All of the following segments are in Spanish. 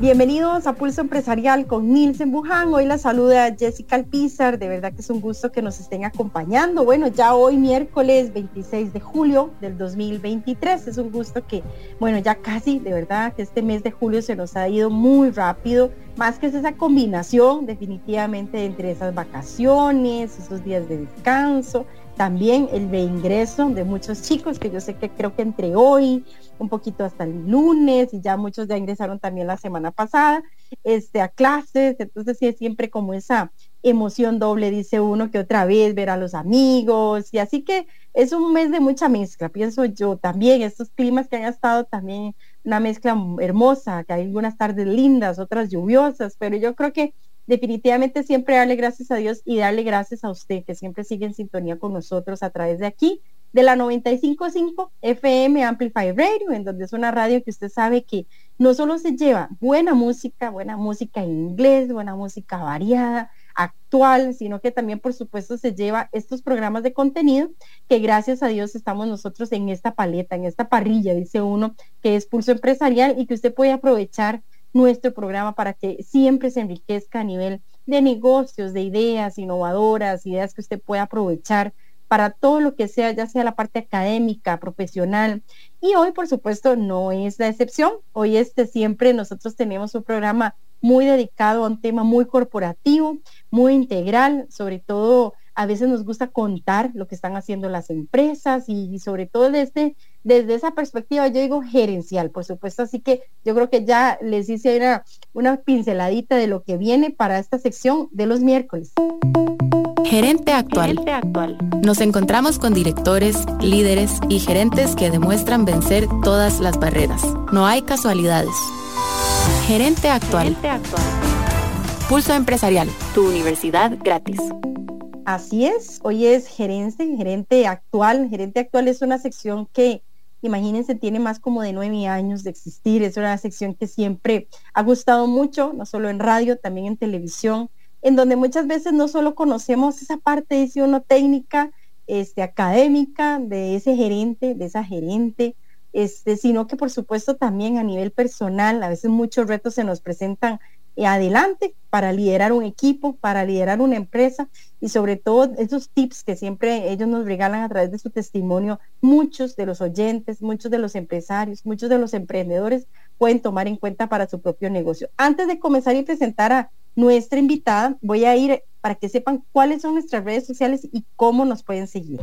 Bienvenidos a Pulso Empresarial con Nielsen Buján. Hoy la saluda Jessica Alpizar. De verdad que es un gusto que nos estén acompañando. Bueno, ya hoy miércoles 26 de julio del 2023. Es un gusto que, bueno, ya casi, de verdad, que este mes de julio se nos ha ido muy rápido. Más que es esa combinación definitivamente entre esas vacaciones, esos días de descanso, también el reingreso de muchos chicos que yo sé que creo que entre hoy, un poquito hasta el lunes, y ya muchos ya ingresaron también la semana pasada a clases. Entonces sí es siempre como esa emoción doble, dice uno, que otra vez ver a los amigos, y así que es un mes de mucha mezcla, pienso yo. También estos climas que han estado también una mezcla hermosa, que hay algunas tardes lindas, otras lluviosas, pero yo creo que definitivamente siempre darle gracias a Dios y darle gracias a usted, que siempre sigue en sintonía con nosotros a través de aquí, de la 95.5 FM Amplify Radio, en donde es una radio que usted sabe que no solo se lleva buena música en inglés, buena música variada, actual, sino que también, por supuesto, se lleva estos programas de contenido que gracias a Dios estamos nosotros en esta paleta, en esta parrilla, dice uno, que es Pulso Empresarial, y que usted puede aprovechar nuestro programa para que siempre se enriquezca a nivel de negocios, de ideas innovadoras, ideas que usted pueda aprovechar para todo lo que sea, ya sea la parte académica, profesional. Y hoy, por supuesto, no es la excepción. Hoy siempre nosotros tenemos un programa muy dedicado a un tema muy corporativo, muy integral. Sobre todo, a veces nos gusta contar lo que están haciendo las empresas y sobre todo desde esa perspectiva, yo digo gerencial, por supuesto. Así que yo creo que ya les hice una pinceladita de lo que viene para esta sección de los miércoles. Gerente actual. Nos encontramos con directores, líderes y gerentes que demuestran vencer todas las barreras. No hay casualidades. Gerente actual. Pulso Empresarial, tu universidad gratis. Así es, hoy es gerente actual. Gerente actual es una sección que, imagínense, tiene más como de 9 años de existir. Es una sección que siempre ha gustado mucho, no solo en radio, también en televisión, en donde muchas veces no solo conocemos esa parte, dice uno, técnica, académica, de ese gerente, de esa gerente, sino que por supuesto también a nivel personal, a veces muchos retos se nos presentan adelante para liderar un equipo, para liderar una empresa, y sobre todo esos tips que siempre ellos nos regalan a través de su testimonio. Muchos de los oyentes, muchos de los empresarios, muchos de los emprendedores pueden tomar en cuenta para su propio negocio. Antes de comenzar y presentar a nuestra invitada, voy a ir para que sepan cuáles son nuestras redes sociales y cómo nos pueden seguir.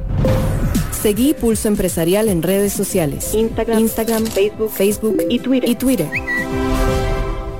Seguí Pulso Empresarial en redes sociales: Instagram, Facebook y Twitter.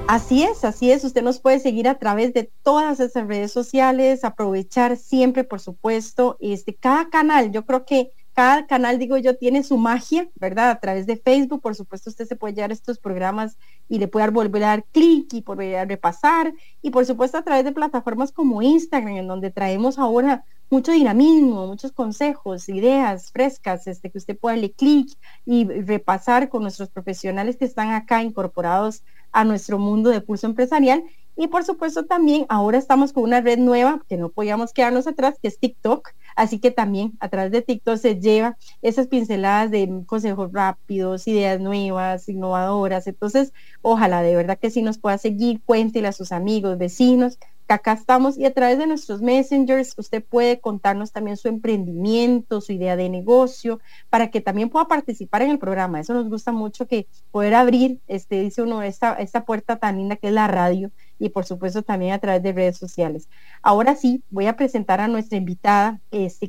Así es, usted nos puede seguir a través de todas esas redes sociales, aprovechar siempre, por supuesto, cada canal. Yo creo que cada canal, digo yo, tiene su magia, ¿verdad? A través de Facebook, por supuesto, usted se puede llevar estos programas y le puede volver a dar clic y volver a repasar. Y por supuesto, a través de plataformas como Instagram, en donde traemos ahora mucho dinamismo, muchos consejos, ideas frescas, que usted pueda darle clic y repasar con nuestros profesionales que están acá incorporados a nuestro mundo de Pulso Empresarial. Y por supuesto también ahora estamos con una red nueva que no podíamos quedarnos atrás, que es TikTok. Así que también a través de TikTok se lleva esas pinceladas de consejos rápidos, ideas nuevas, innovadoras. Entonces, ojalá de verdad que sí nos pueda seguir, cuéntele a sus amigos, vecinos, que acá estamos. Y a través de nuestros messengers usted puede contarnos también su emprendimiento, su idea de negocio, para que también pueda participar en el programa. Eso nos gusta mucho, que poder abrir, dice uno, esta puerta tan linda que es la radio, y por supuesto también a través de redes sociales. Ahora sí, voy a presentar a nuestra invitada,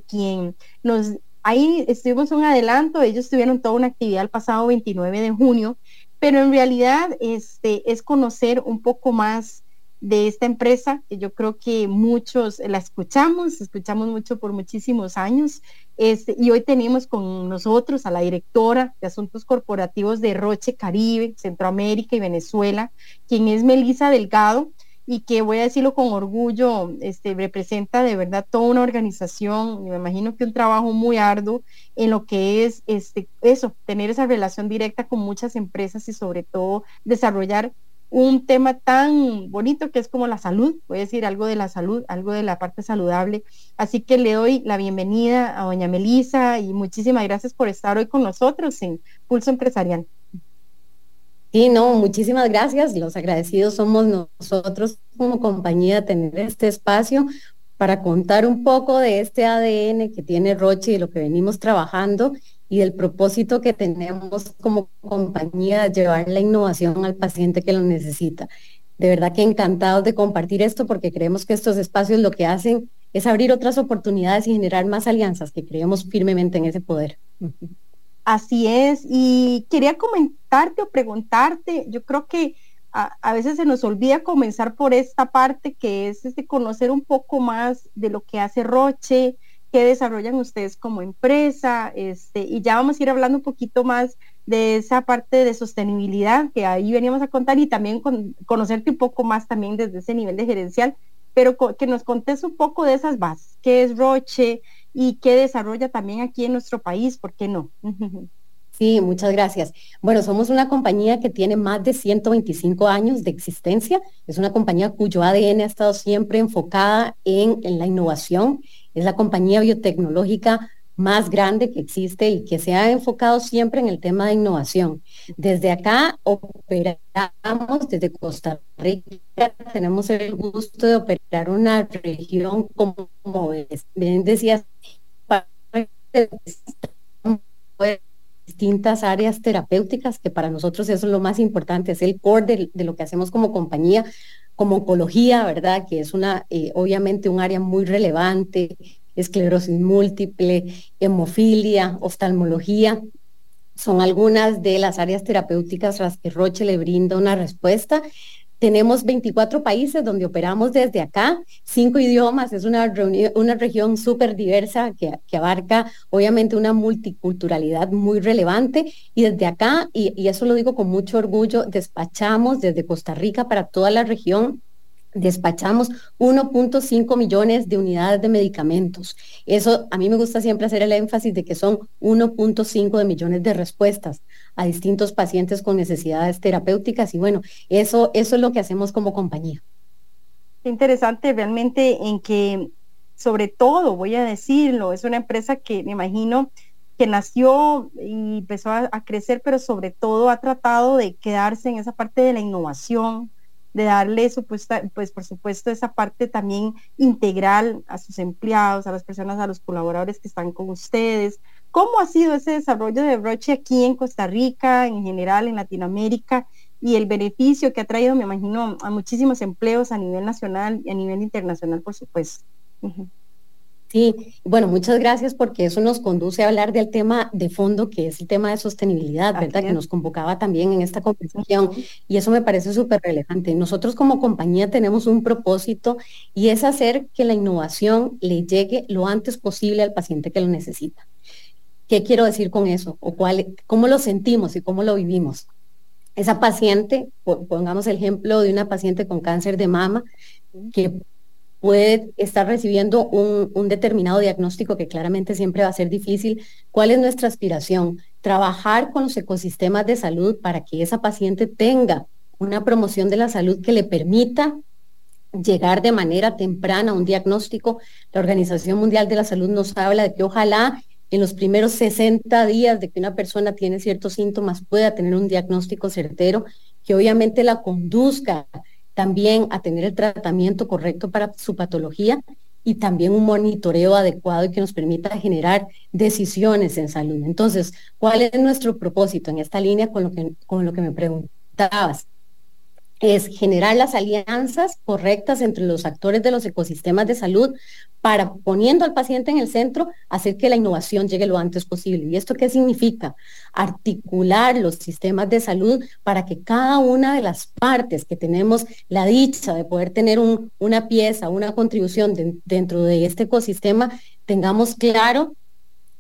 quien nos... Ahí estuvimos un adelanto, ellos tuvieron toda una actividad el pasado 29 de junio, pero en realidad es conocer un poco más de esta empresa, que yo creo que muchos la escuchamos mucho por muchísimos años, y hoy tenemos con nosotros a la directora de Asuntos Corporativos de Roche Caribe, Centroamérica y Venezuela, quien es Melissa Delgado. y que, voy a decirlo con orgullo, representa de verdad toda una organización, y me imagino que un trabajo muy arduo en lo que es eso, tener esa relación directa con muchas empresas y sobre todo desarrollar un tema tan bonito que es como la salud, voy a decir algo de la salud, algo de la parte saludable. Así que le doy la bienvenida a doña Melissa y muchísimas gracias por estar hoy con nosotros en Pulso Empresarial. Sí, no, muchísimas gracias, los agradecidos somos nosotros como compañía, tener este espacio para contar un poco de este ADN que tiene Roche y de lo que venimos trabajando y del propósito que tenemos como compañía de llevar la innovación al paciente que lo necesita. De verdad que encantados de compartir esto porque creemos que estos espacios lo que hacen es abrir otras oportunidades y generar más alianzas, que creemos firmemente en ese poder. Así es, y quería comentarte o preguntarte, yo creo que a veces se nos olvida comenzar por esta parte que es conocer un poco más de lo que hace Roche, qué desarrollan ustedes como empresa, y ya vamos a ir hablando un poquito más de esa parte de sostenibilidad que ahí veníamos a contar y también conocerte un poco más también desde ese nivel de gerencial, pero que nos contes un poco de esas bases, qué es Roche y qué desarrolla también aquí en nuestro país, ¿por qué no? Sí, muchas gracias. Bueno, somos una compañía que tiene más de 125 años de existencia, es una compañía cuyo ADN ha estado siempre enfocada en la innovación, es la compañía biotecnológica más grande que existe y que se ha enfocado siempre en el tema de innovación. Desde acá operamos, desde Costa Rica, tenemos el gusto de operar una región, como bien decías, para distintas áreas terapéuticas, que para nosotros eso es lo más importante, es el core de lo que hacemos como compañía, como oncología, ¿verdad? Que es obviamente un área muy relevante, esclerosis múltiple, hemofilia, oftalmología, son algunas de las áreas terapéuticas a las que Roche le brinda una respuesta. Tenemos 24 países donde operamos desde acá, 5 idiomas, es una región súper diversa que abarca obviamente una multiculturalidad muy relevante y desde acá, y eso lo digo con mucho orgullo, despachamos desde Costa Rica para toda la región, despachamos 1.5 millones de unidades de medicamentos. Eso, a mí me gusta siempre hacer el énfasis de que son 1.5 de millones de respuestas a distintos pacientes con necesidades terapéuticas y bueno, eso es lo que hacemos como compañía. Qué interesante realmente en que, sobre todo, voy a decirlo, es una empresa que me imagino que nació y empezó a crecer, pero sobre todo ha tratado de quedarse en esa parte de la innovación, de darle eso, pues por supuesto esa parte también integral a sus empleados, a las personas, a los colaboradores que están con ustedes. ¿Cómo ha sido ese desarrollo de Roche aquí en Costa Rica, en general en Latinoamérica, y el beneficio que ha traído, me imagino, a muchísimos empleos a nivel nacional y a nivel internacional, por supuesto? Uh-huh. Sí, bueno, muchas gracias porque eso nos conduce a hablar del tema de fondo que es el tema de sostenibilidad, ¿verdad? Gracias. Que nos convocaba también en esta conversación y eso me parece súper relevante. Nosotros como compañía tenemos un propósito y es hacer que la innovación le llegue lo antes posible al paciente que lo necesita. ¿Qué quiero decir con eso? ¿Cómo lo sentimos y cómo lo vivimos? Esa paciente, pongamos el ejemplo de una paciente con cáncer de mama que puede estar recibiendo un determinado diagnóstico que claramente siempre va a ser difícil. ¿Cuál es nuestra aspiración? Trabajar con los ecosistemas de salud para que esa paciente tenga una promoción de la salud que le permita llegar de manera temprana a un diagnóstico. La Organización Mundial de la Salud nos habla de que ojalá en los primeros 60 días de que una persona tiene ciertos síntomas pueda tener un diagnóstico certero que obviamente la conduzca también a tener el tratamiento correcto para su patología y también un monitoreo adecuado y que nos permita generar decisiones en salud. Entonces, ¿cuál es nuestro propósito en esta línea con lo que me preguntabas? Es generar las alianzas correctas entre los actores de los ecosistemas de salud para, poniendo al paciente en el centro, hacer que la innovación llegue lo antes posible. ¿Y esto qué significa? Articular los sistemas de salud para que cada una de las partes que tenemos la dicha de poder tener una pieza, una contribución dentro de este ecosistema, tengamos claro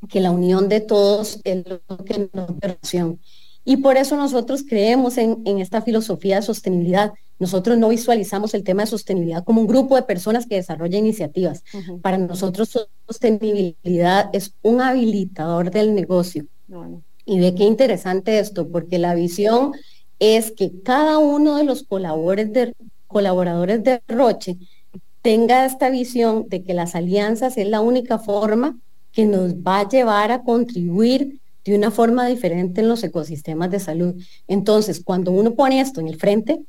que la unión de todos es lo que nos da relación. Y por eso nosotros creemos en esta filosofía de sostenibilidad. Nosotros no visualizamos el tema de sostenibilidad como un grupo de personas que desarrolla iniciativas. Uh-huh. Para nosotros sostenibilidad es un habilitador del negocio. Uh-huh. Y ve qué interesante esto, porque la visión es que cada uno de los colaboradores de Roche tenga esta visión de que las alianzas es la única forma que nos va a llevar a contribuir de una forma diferente en los ecosistemas de salud. Entonces, cuando uno pone esto en el frente,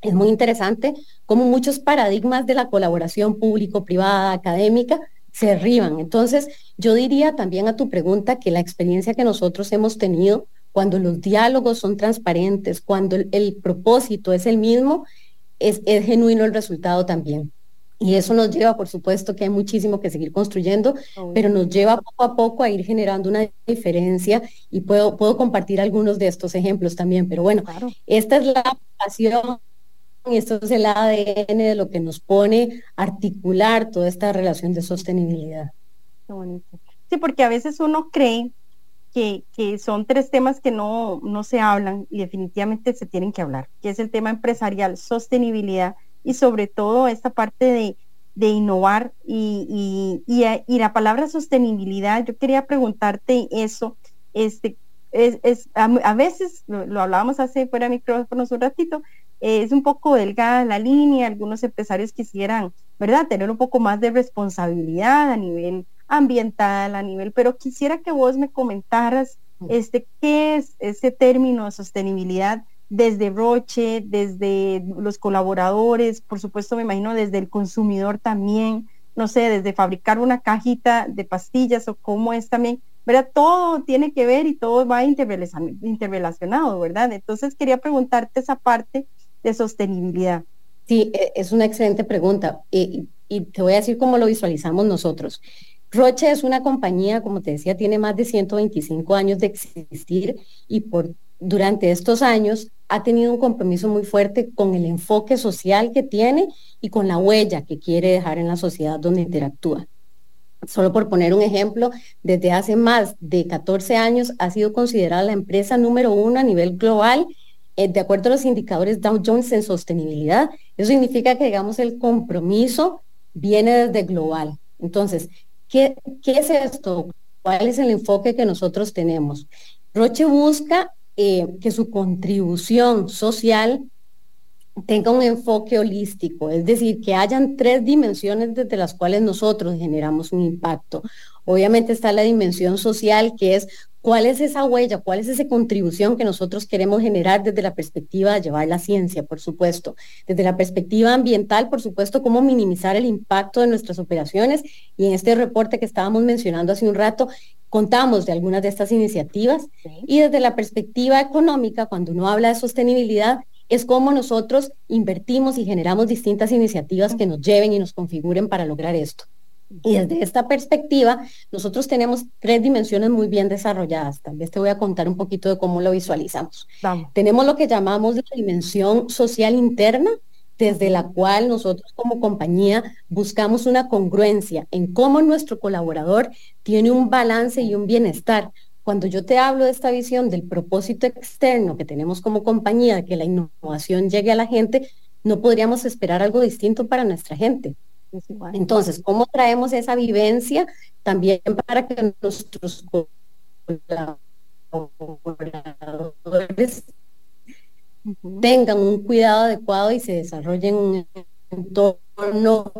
es muy interesante cómo muchos paradigmas de la colaboración público-privada, académica, se derriban. Entonces, yo diría también a tu pregunta que la experiencia que nosotros hemos tenido, cuando los diálogos son transparentes, cuando el propósito es el mismo, es genuino el resultado también. Y eso nos lleva, por supuesto, que hay muchísimo que seguir construyendo, pero nos lleva poco a poco a ir generando una diferencia, y puedo compartir algunos de estos ejemplos también, pero bueno, claro. Esta es la pasión, esto es el ADN de lo que nos pone articular toda esta relación de sostenibilidad. Qué bonito. Sí, porque a veces uno cree que son tres temas que no se hablan, y definitivamente se tienen que hablar, que es el tema empresarial, sostenibilidad, y sobre todo esta parte de innovar y la palabra sostenibilidad. Yo quería preguntarte eso, a veces, lo hablábamos hace fuera de micrófonos un ratito, es un poco delgada la línea. Algunos empresarios quisieran, ¿verdad?, tener un poco más de responsabilidad a nivel ambiental, pero quisiera que vos me comentaras qué es ese término de sostenibilidad desde Roche, desde los colaboradores, por supuesto me imagino desde el consumidor también, no sé, desde fabricar una cajita de pastillas o cómo es también, ¿verdad? Todo tiene que ver y todo va interrelacionado, ¿verdad? Entonces quería preguntarte esa parte de sostenibilidad. Sí, es una excelente pregunta y te voy a decir cómo lo visualizamos nosotros. Roche es una compañía, como te decía, tiene más de 125 años de existir y durante estos años ha tenido un compromiso muy fuerte con el enfoque social que tiene y con la huella que quiere dejar en la sociedad donde interactúa. Solo por poner un ejemplo, desde hace más de 14 años ha sido considerada la empresa número 1 a nivel global, de acuerdo a los indicadores Dow Jones en sostenibilidad. Eso significa que, digamos, el compromiso viene desde global. Entonces, ¿qué es esto? ¿Cuál es el enfoque que nosotros tenemos? Roche busca que su contribución social tenga un enfoque holístico, es decir, que hayan tres dimensiones desde las cuales nosotros generamos un impacto. Obviamente está la dimensión social, que es cuál es esa huella, cuál es esa contribución que nosotros queremos generar desde la perspectiva de llevar la ciencia, por supuesto. Desde la perspectiva ambiental, por supuesto, cómo minimizar el impacto de nuestras operaciones. Y en este reporte que estábamos mencionando hace un rato, contamos de algunas de estas iniciativas. Y desde la perspectiva económica, cuando uno habla de sostenibilidad, es cómo nosotros invertimos y generamos distintas iniciativas que nos lleven y nos configuren para lograr esto. Y desde esta perspectiva, nosotros tenemos tres dimensiones muy bien desarrolladas. Tal vez te voy a contar un poquito de cómo lo visualizamos. Vamos. Tenemos lo que llamamos la dimensión social interna, desde la cual nosotros como compañía buscamos una congruencia en cómo nuestro colaborador tiene un balance y un bienestar. Cuando yo te hablo de esta visión del propósito externo que tenemos como compañía, de que la innovación llegue a la gente, no podríamos esperar algo distinto para nuestra gente. Entonces, ¿cómo traemos esa vivencia también para que nuestros colaboradores tengan un cuidado adecuado y se desarrollen un entorno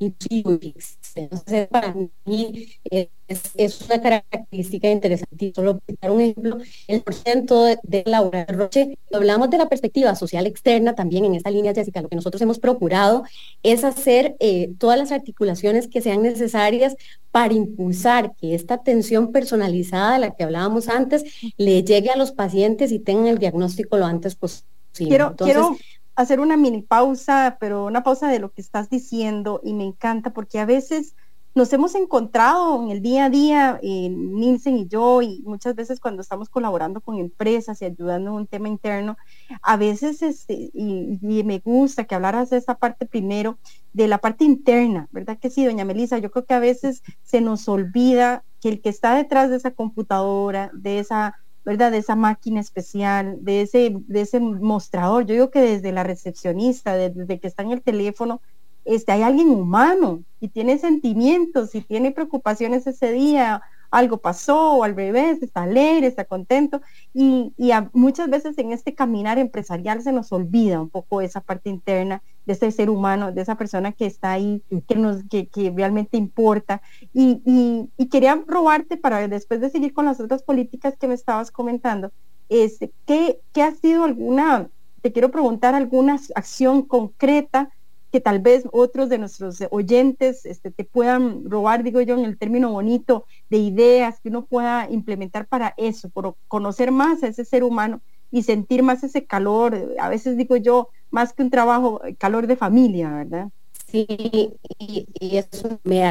inclusivo? Entonces, para mí es una característica interesante. Solo para dar un ejemplo, el porcentaje de la obra de Roche, hablamos de la perspectiva social externa también en esta línea, Jessica. Lo que nosotros hemos procurado es hacer todas las articulaciones que sean necesarias para impulsar que esta atención personalizada de la que hablábamos antes le llegue a los pacientes y tengan el diagnóstico lo antes posible. Quiero hacer una mini pausa, pero una pausa de lo que estás diciendo, y me encanta porque a veces nos hemos encontrado en el día a día, Nielsen y yo, y muchas veces cuando estamos colaborando con empresas y ayudando en un tema interno, a veces, y me gusta que hablaras de esta parte primero, de la parte interna, ¿verdad que sí, doña Melissa? Yo creo que a veces se nos olvida que el que está detrás de esa computadora, de esa ¿verdad? De esa máquina especial, de ese mostrador. Yo digo que desde la recepcionista, desde que está en el teléfono, hay alguien humano y tiene sentimientos y tiene preocupaciones ese día, algo pasó, o al revés, está alegre, está contento, y muchas veces en este caminar empresarial se nos olvida un poco esa parte interna de ese ser humano, de esa persona que está ahí, que realmente importa. Y quería robarte, para después de seguir con las otras políticas que me estabas comentando, ¿qué ha sido alguna, te quiero preguntar, alguna acción concreta que tal vez otros de nuestros oyentes te puedan robar, digo yo, en el término bonito, de ideas que uno pueda implementar para eso, por conocer más a ese ser humano y sentir más ese calor, a veces digo yo, más que un trabajo, calor de familia, ¿verdad? Sí, y eso me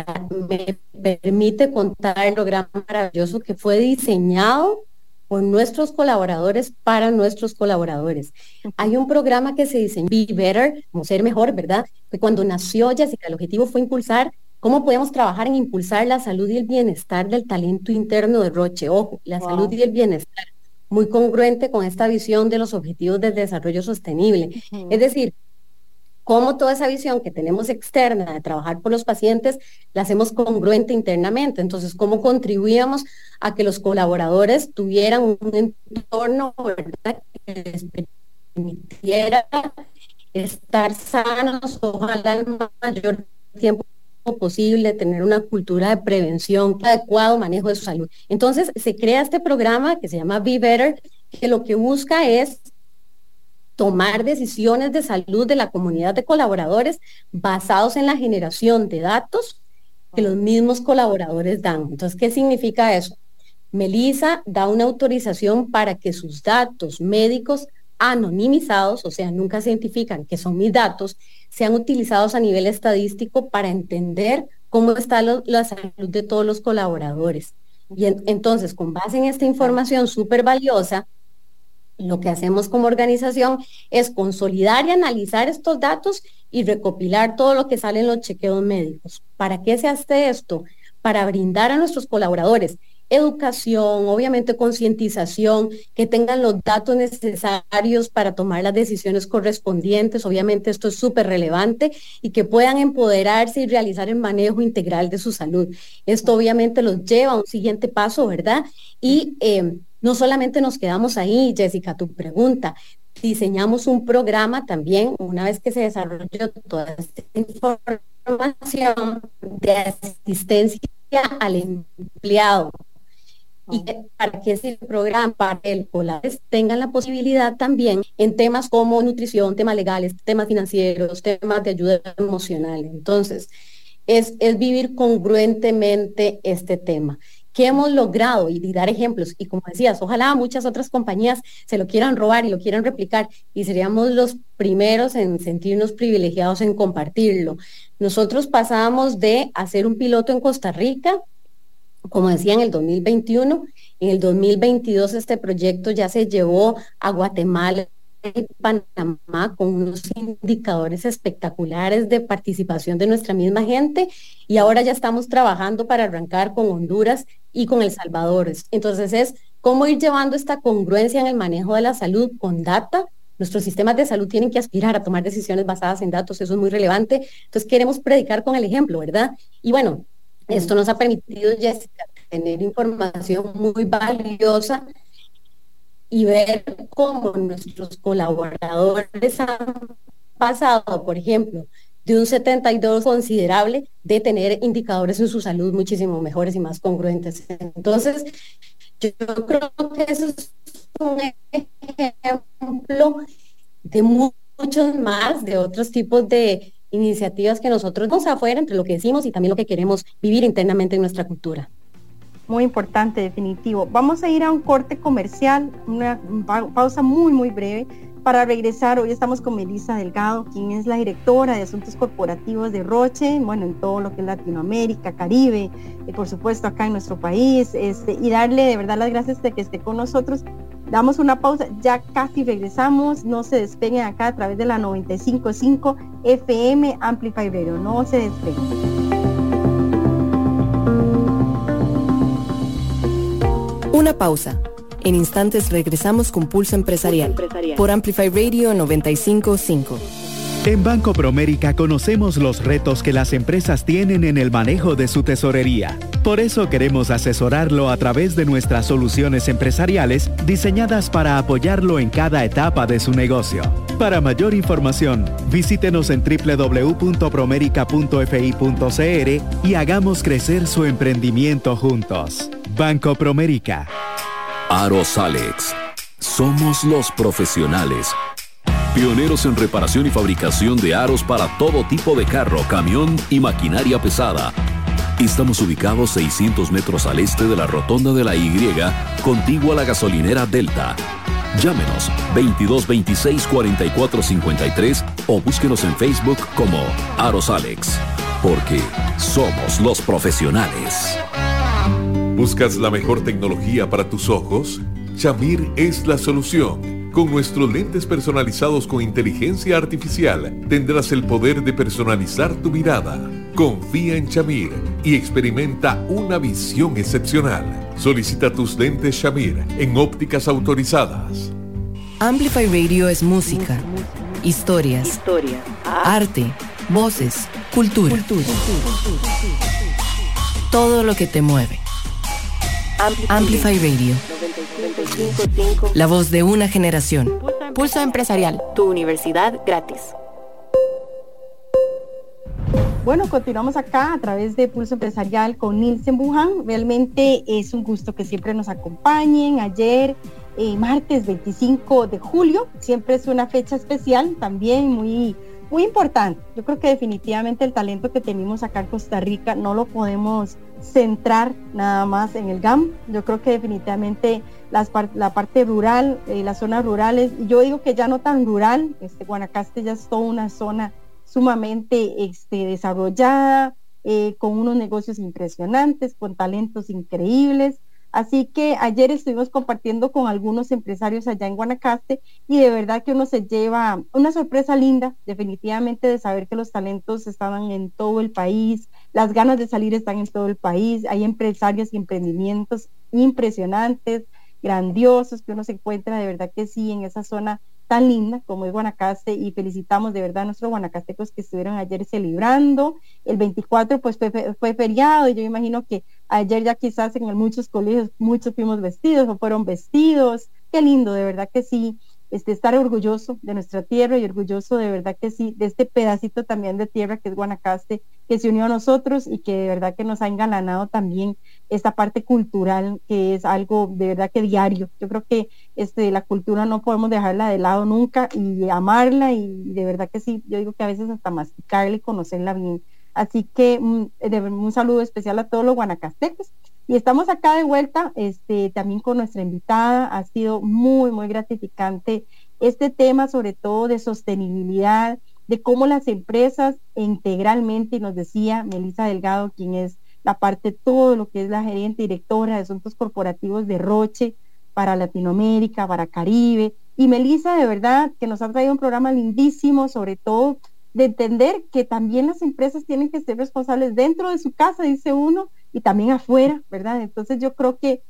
permite contar lo gran maravilloso que fue diseñado por nuestros colaboradores, para nuestros colaboradores. Hay un programa que se diseñó, Be Better, como ser mejor, ¿verdad? Que cuando nació Jessica, el objetivo fue impulsar, ¿cómo podemos trabajar en impulsar la salud y el bienestar del talento interno de Roche? Ojo, la salud y el bienestar, muy congruente con esta visión de los objetivos del desarrollo sostenible. Uh-huh. Es decir, cómo toda esa visión que tenemos externa de trabajar por los pacientes, la hacemos congruente internamente. Entonces, ¿cómo contribuíamos a que los colaboradores tuvieran un entorno, ¿verdad?, que les permitiera estar sanos, ojalá el mayor tiempo posible, tener una cultura de prevención, adecuado manejo de su salud? Entonces, se crea este programa que se llama Be Better, que lo que busca es tomar decisiones de salud de la comunidad de colaboradores basados en la generación de datos que los mismos colaboradores dan. Entonces, ¿qué significa eso? Melissa da una autorización para que sus datos médicos anonimizados, o sea, nunca se identifican que son mis datos, sean utilizados a nivel estadístico para entender cómo está la salud de todos los colaboradores. Y entonces, con base en esta información súper valiosa, lo que hacemos como organización es consolidar y analizar estos datos y recopilar todo lo que sale en los chequeos médicos. ¿Para qué se hace esto? Para brindar a nuestros colaboradores educación, obviamente concientización, que tengan los datos necesarios para tomar las decisiones correspondientes, obviamente esto es súper relevante, y que puedan empoderarse y realizar el manejo integral de su salud. Esto obviamente los lleva a un siguiente paso, ¿verdad? Y no solamente nos quedamos ahí, Jessica, tu pregunta, diseñamos un programa también, una vez que se desarrolló toda esta información, de asistencia al empleado. Y para que ese programa, para que los colaboradores tengan la posibilidad también en temas como nutrición, temas legales, temas financieros, temas de ayuda emocional. Entonces, es vivir congruentemente este tema. ¿Qué hemos logrado? Y dar ejemplos. Y como decías, ojalá muchas otras compañías se lo quieran robar y lo quieran replicar, y seríamos los primeros en sentirnos privilegiados en compartirlo. Nosotros pasamos de hacer un piloto en Costa Rica, como decía, en el 2021. En el 2022 este proyecto ya se llevó a Guatemala y Panamá con unos indicadores espectaculares de participación de nuestra misma gente, y ahora ya estamos trabajando para arrancar con Honduras y con El Salvador. Entonces es cómo ir llevando esta congruencia en el manejo de la salud con data. Nuestros sistemas de salud tienen que aspirar a tomar decisiones basadas en datos, eso es muy relevante. Entonces queremos predicar con el ejemplo, ¿verdad? Y bueno, esto nos ha permitido, Jessica, tener información muy valiosa y ver cómo nuestros colaboradores han pasado, por ejemplo, de un 72 considerable de tener indicadores en su salud muchísimo mejores y más congruentes. Entonces, yo creo que eso es un ejemplo de muchos más, de otros tipos de iniciativas que nosotros vamos afuera entre lo que decimos y también lo que queremos vivir internamente en nuestra cultura. Muy importante, definitivo. Vamos a ir a un corte comercial, una pausa muy, muy breve, para regresar. Hoy estamos con Melissa Delgado, quien es la directora de Asuntos Corporativos de Roche, bueno, en todo lo que es Latinoamérica, Caribe, y por supuesto acá en nuestro país, y darle de verdad las gracias de que esté con nosotros. Damos una pausa, ya casi regresamos, no se despeguen acá a través de la 95.5 FM Amplify Radio, no se despeguen. Una pausa. En instantes regresamos con Pulso Empresarial por Amplify Radio 95.5. En Banco Promérica conocemos los retos que las empresas tienen en el manejo de su tesorería. Por eso queremos asesorarlo a través de nuestras soluciones empresariales diseñadas para apoyarlo en cada etapa de su negocio. Para mayor información, visítenos en www.promerica.fi.cr y hagamos crecer su emprendimiento juntos. Banco Promérica. Aros Alex. Somos los profesionales. Pioneros en reparación y fabricación de aros para todo tipo de carro, camión y maquinaria pesada. Estamos ubicados 600 metros al este de la rotonda de la Y, contigua a la gasolinera Delta. Llámenos 2226-4453 o búsquenos en Facebook como Aros Alex, porque somos los profesionales. ¿Buscas la mejor tecnología para tus ojos? Shamir es la solución. Con nuestros lentes personalizados con inteligencia artificial, tendrás el poder de personalizar tu mirada. Confía en Shamir y experimenta una visión excepcional. Solicita tus lentes Shamir en ópticas autorizadas. Amplify Radio es música, historias, arte, voces, cultura. Todo lo que te mueve. Amplify Radio. La voz de una generación. Pulso Empresarial, tu universidad gratis. Bueno, continuamos acá a través de Pulso Empresarial con Nielsen Buján. Realmente es un gusto que siempre nos acompañen. Ayer, martes 25 de julio, siempre es una fecha especial, también muy importante. Yo creo que definitivamente el talento que tenemos acá en Costa Rica no lo podemos centrar nada más en el GAM. Yo creo que definitivamente la parte rural, las zonas rurales, y yo digo que ya no tan rural, Guanacaste ya es toda una zona sumamente desarrollada, con unos negocios impresionantes, con talentos increíbles. Así que ayer estuvimos compartiendo con algunos empresarios allá en Guanacaste y de verdad que uno se lleva una sorpresa linda, definitivamente, de saber que los talentos estaban en todo el país, las ganas de salir están en todo el país, hay empresarios y emprendimientos impresionantes, grandiosos, que uno se encuentra de verdad que sí en esa zona tan linda como es Guanacaste, y felicitamos de verdad a nuestros guanacastecos que estuvieron ayer celebrando. El 24 pues fue feriado, y yo imagino que ayer ya quizás en muchos colegios muchos fuimos vestidos o fueron vestidos. Qué lindo, de verdad que sí, estar orgulloso de nuestra tierra y orgulloso de verdad que sí, de este pedacito también de tierra que es Guanacaste, que se unió a nosotros y que de verdad que nos ha engalanado también esta parte cultural, que es algo de verdad que diario. Yo creo que la cultura no podemos dejarla de lado nunca, y amarla, y de verdad que sí, yo digo que a veces hasta masticarla y conocerla bien. Así que un saludo especial a todos los guanacastecos. Y estamos acá de vuelta, también con nuestra invitada. Ha sido muy gratificante este tema, sobre todo de sostenibilidad, de cómo las empresas integralmente, nos decía Melissa Delgado, quien es la parte, todo lo que es la gerente directora de asuntos corporativos de Roche para Latinoamérica, para Caribe. Y Melissa, de verdad, que nos ha traído un programa lindísimo, sobre todo de entender que también las empresas tienen que ser responsables dentro de su casa, dice uno, y también afuera, ¿verdad? Entonces yo creo que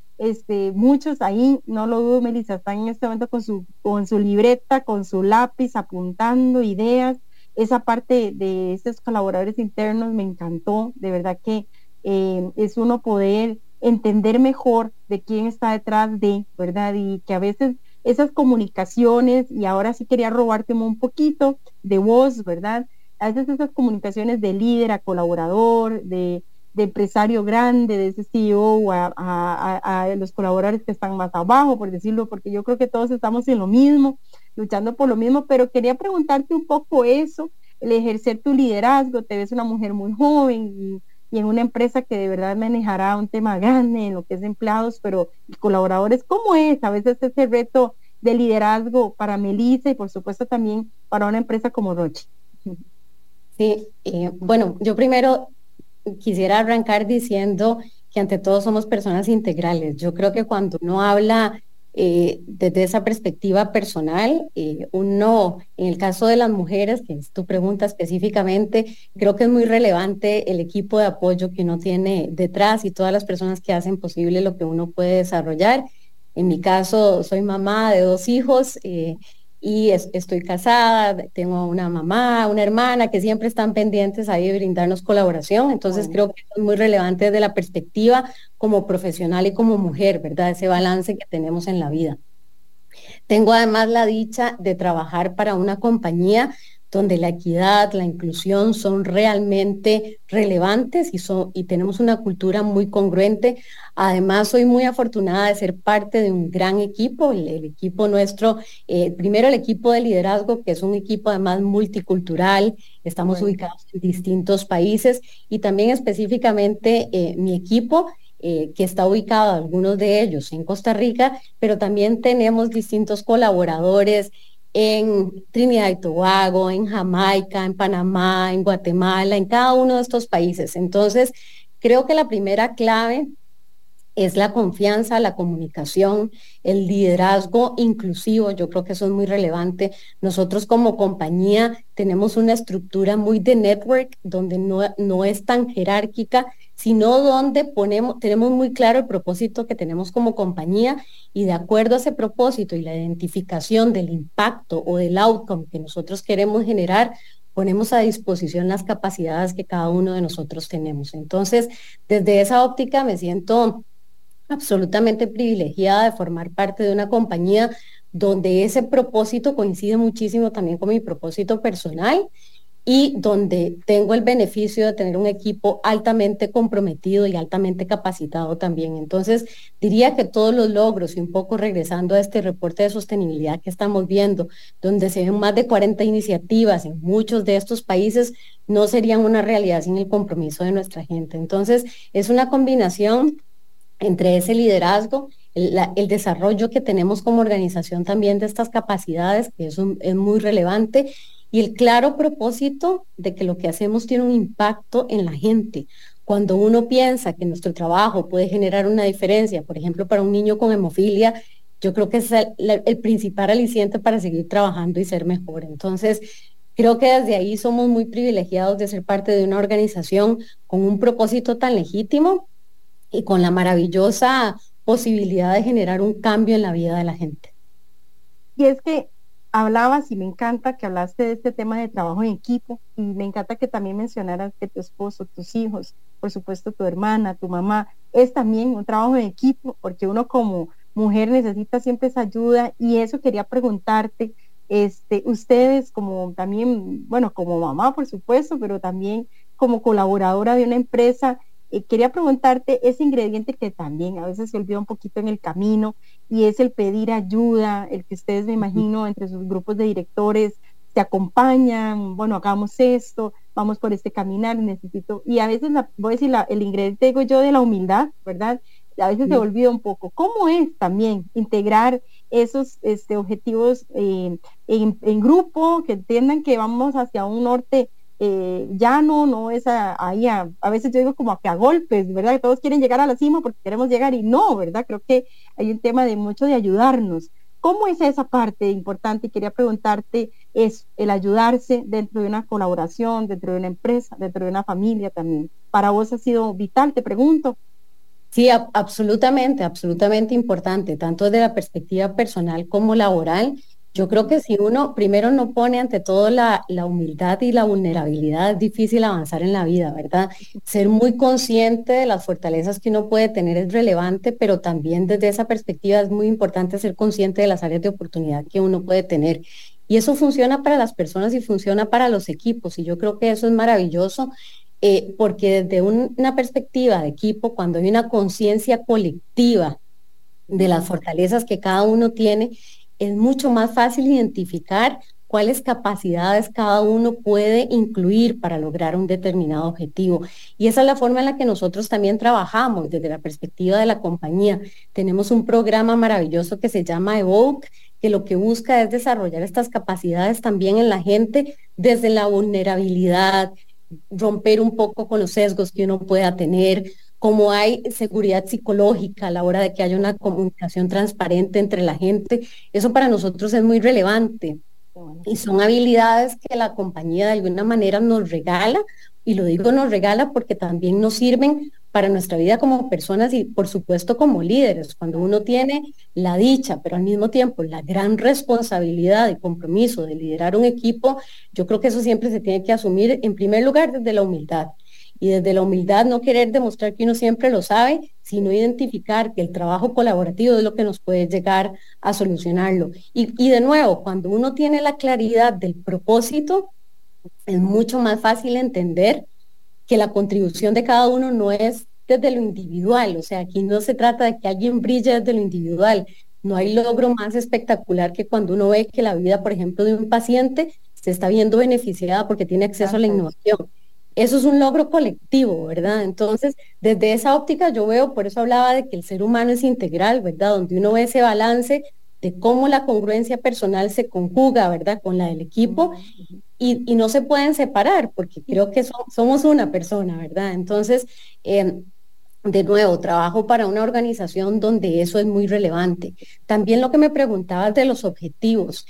muchos ahí, no lo dudo, Melissa, están en este momento con su libreta, con su lápiz, apuntando ideas. Esa parte de estos colaboradores internos me encantó, de verdad que es uno poder entender mejor de quién está detrás de, ¿verdad? Y que a veces esas comunicaciones, y ahora sí quería robarte un poquito de voz, ¿verdad? A veces esas comunicaciones de líder a colaborador, de empresario grande, de ese CEO a los colaboradores que están más abajo, por decirlo, porque yo creo que todos estamos en lo mismo, luchando por lo mismo, pero quería preguntarte un poco eso, el ejercer tu liderazgo. Te ves una mujer muy joven y en una empresa que de verdad manejará un tema grande en lo que es empleados, pero colaboradores. ¿Cómo es a veces ese reto de liderazgo para Melissa y por supuesto también para una empresa como Roche? Sí, bueno, yo primero quisiera arrancar diciendo que ante todo somos personas integrales. Yo creo que cuando uno habla desde esa perspectiva personal, uno, en el caso de las mujeres, que es tu pregunta específicamente, creo que es muy relevante el equipo de apoyo que uno tiene detrás y todas las personas que hacen posible lo que uno puede desarrollar. En mi caso, soy mamá de 2 hijos y estoy casada, tengo una mamá, una hermana que siempre están pendientes ahí de brindarnos colaboración. Entonces creo que es muy relevante desde la perspectiva como profesional y como mujer, ¿verdad? Ese balance que tenemos en la vida. Tengo además la dicha de trabajar para una compañía donde la equidad, la inclusión son realmente relevantes y tenemos una cultura muy congruente. Además, soy muy afortunada de ser parte de un gran equipo, el equipo nuestro, primero el equipo de liderazgo, que es un equipo además multicultural, estamos ubicados en distintos países, y también específicamente mi equipo, que está ubicado, algunos de ellos, en Costa Rica, pero también tenemos distintos colaboradores en Trinidad y Tobago, en Jamaica, en Panamá, en Guatemala, en cada uno de estos países. Entonces, creo que la primera clave es la confianza, la comunicación, el liderazgo inclusivo. Yo creo que eso es muy relevante. Nosotros como compañía tenemos una estructura muy de network, donde no es tan jerárquica, sino donde tenemos muy claro el propósito que tenemos como compañía, y de acuerdo a ese propósito y la identificación del impacto o del outcome que nosotros queremos generar, ponemos a disposición las capacidades que cada uno de nosotros tenemos. Entonces, desde esa óptica me siento absolutamente privilegiada de formar parte de una compañía donde ese propósito coincide muchísimo también con mi propósito personal, y donde tengo el beneficio de tener un equipo altamente comprometido y altamente capacitado también. Entonces, diría que todos los logros, y un poco regresando a este reporte de sostenibilidad que estamos viendo, donde se ven más de 40 iniciativas en muchos de estos países, no serían una realidad sin el compromiso de nuestra gente. Entonces, es una combinación entre ese liderazgo, el desarrollo que tenemos como organización también de estas capacidades, que es muy relevante, y el claro propósito de que lo que hacemos tiene un impacto en la gente. Cuando uno piensa que nuestro trabajo puede generar una diferencia, por ejemplo, para un niño con hemofilia, yo creo que es el principal aliciente para seguir trabajando y ser mejor. Entonces, creo que desde ahí somos muy privilegiados de ser parte de una organización con un propósito tan legítimo y con la maravillosa posibilidad de generar un cambio en la vida de la gente. Y es que hablabas, y me encanta que hablaste de este tema de trabajo en equipo, y me encanta que también mencionaras que tu esposo, tus hijos, por supuesto tu hermana, tu mamá, es también un trabajo en equipo, porque uno como mujer necesita siempre esa ayuda. Y eso quería preguntarte, ustedes como también, bueno, como mamá por supuesto, pero también como colaboradora de una empresa, quería preguntarte ese ingrediente que también a veces se olvida un poquito en el camino, y es el pedir ayuda, el que ustedes, me imagino, entre sus grupos de directores te acompañan, bueno, hagamos esto, vamos por este caminar, necesito, y a veces voy a decir el ingrediente, digo yo, de la humildad, ¿verdad? A veces se olvida un poco. ¿Cómo es también integrar esos objetivos en grupo, que entiendan que vamos hacia un norte llano, no es ahí a veces yo digo como que a golpes, ¿verdad? Que todos quieren llegar a la cima porque queremos llegar, y no, ¿verdad? Creo que hay un tema de mucho de ayudarnos. ¿Cómo es esa parte importante? Y quería preguntarte, es el ayudarse dentro de una colaboración, dentro de una empresa, dentro de una familia también. ¿Para vos ha sido vital, te pregunto? Sí, absolutamente importante, tanto desde la perspectiva personal como laboral. Yo creo que si uno primero no pone ante todo la humildad y la vulnerabilidad, es difícil avanzar en la vida, ¿verdad? Ser muy consciente de las fortalezas que uno puede tener es relevante, pero también desde esa perspectiva es muy importante ser consciente de las áreas de oportunidad que uno puede tener. Y eso funciona para las personas y funciona para los equipos, y yo creo que eso es maravilloso. Porque desde una perspectiva de equipo, cuando hay una conciencia colectiva de las fortalezas que cada uno tiene, es mucho más fácil identificar cuáles capacidades cada uno puede incluir para lograr un determinado objetivo. Y esa es la forma en la que nosotros también trabajamos desde la perspectiva de la compañía. Tenemos un programa maravilloso que se llama Evoke, que lo que busca es desarrollar estas capacidades también en la gente desde la vulnerabilidad, romper un poco con los sesgos que uno pueda tener, como hay seguridad psicológica a la hora de que haya una comunicación transparente entre la gente. Eso para nosotros es muy relevante, y son habilidades que la compañía de alguna manera nos regala, y lo digo nos regala porque también nos sirven para nuestra vida como personas y por supuesto como líderes. Cuando uno tiene la dicha, pero al mismo tiempo la gran responsabilidad y compromiso de liderar un equipo, yo creo que eso siempre se tiene que asumir en primer lugar desde la humildad. Y desde la humildad no querer demostrar que uno siempre lo sabe, sino identificar que el trabajo colaborativo es lo que nos puede llegar a solucionarlo. Y de nuevo, cuando uno tiene la claridad del propósito, es mucho más fácil entender que la contribución de cada uno no es desde lo individual, o sea, aquí no se trata de que alguien brille desde lo individual, no hay logro más espectacular que cuando uno ve que la vida, por ejemplo, de un paciente se está viendo beneficiada porque tiene acceso a la innovación. Eso es un logro colectivo, ¿verdad? Entonces, desde esa óptica yo veo, por eso hablaba de que el ser humano es integral, ¿verdad? Donde uno ve ese balance de cómo la congruencia personal se conjuga, ¿verdad?, con la del equipo, y no se pueden separar, porque creo que somos una persona, ¿verdad? Entonces, de nuevo, trabajo para una organización donde eso es muy relevante. También lo que me preguntabas de los objetivos.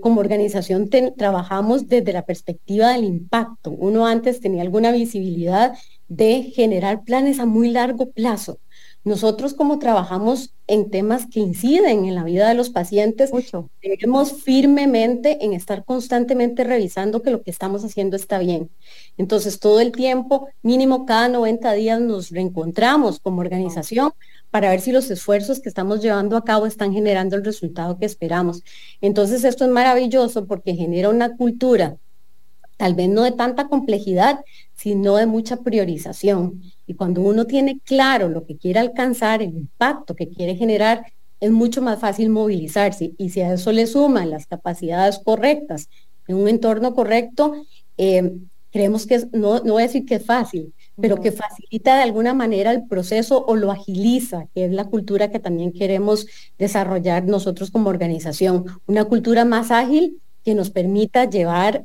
Como organización trabajamos desde la perspectiva del impacto. Uno antes tenía alguna visibilidad de generar planes a muy largo plazo. Nosotros, como trabajamos en temas que inciden en la vida de los pacientes, creemos firmemente en estar constantemente revisando que lo que estamos haciendo está bien. Entonces, todo el tiempo, mínimo cada 90 días, nos reencontramos como organización para ver si los esfuerzos que estamos llevando a cabo están generando el resultado que esperamos. Entonces, esto es maravilloso porque genera una cultura, tal vez no de tanta complejidad, sino de mucha priorización. Y cuando uno tiene claro lo que quiere alcanzar, el impacto que quiere generar, es mucho más fácil movilizarse. Y si a eso le suman las capacidades correctas, en un entorno correcto, creemos que no voy a decir que es fácil, pero que facilita de alguna manera el proceso o lo agiliza, que es la cultura que también queremos desarrollar nosotros como organización. Una cultura más ágil que nos permita llevar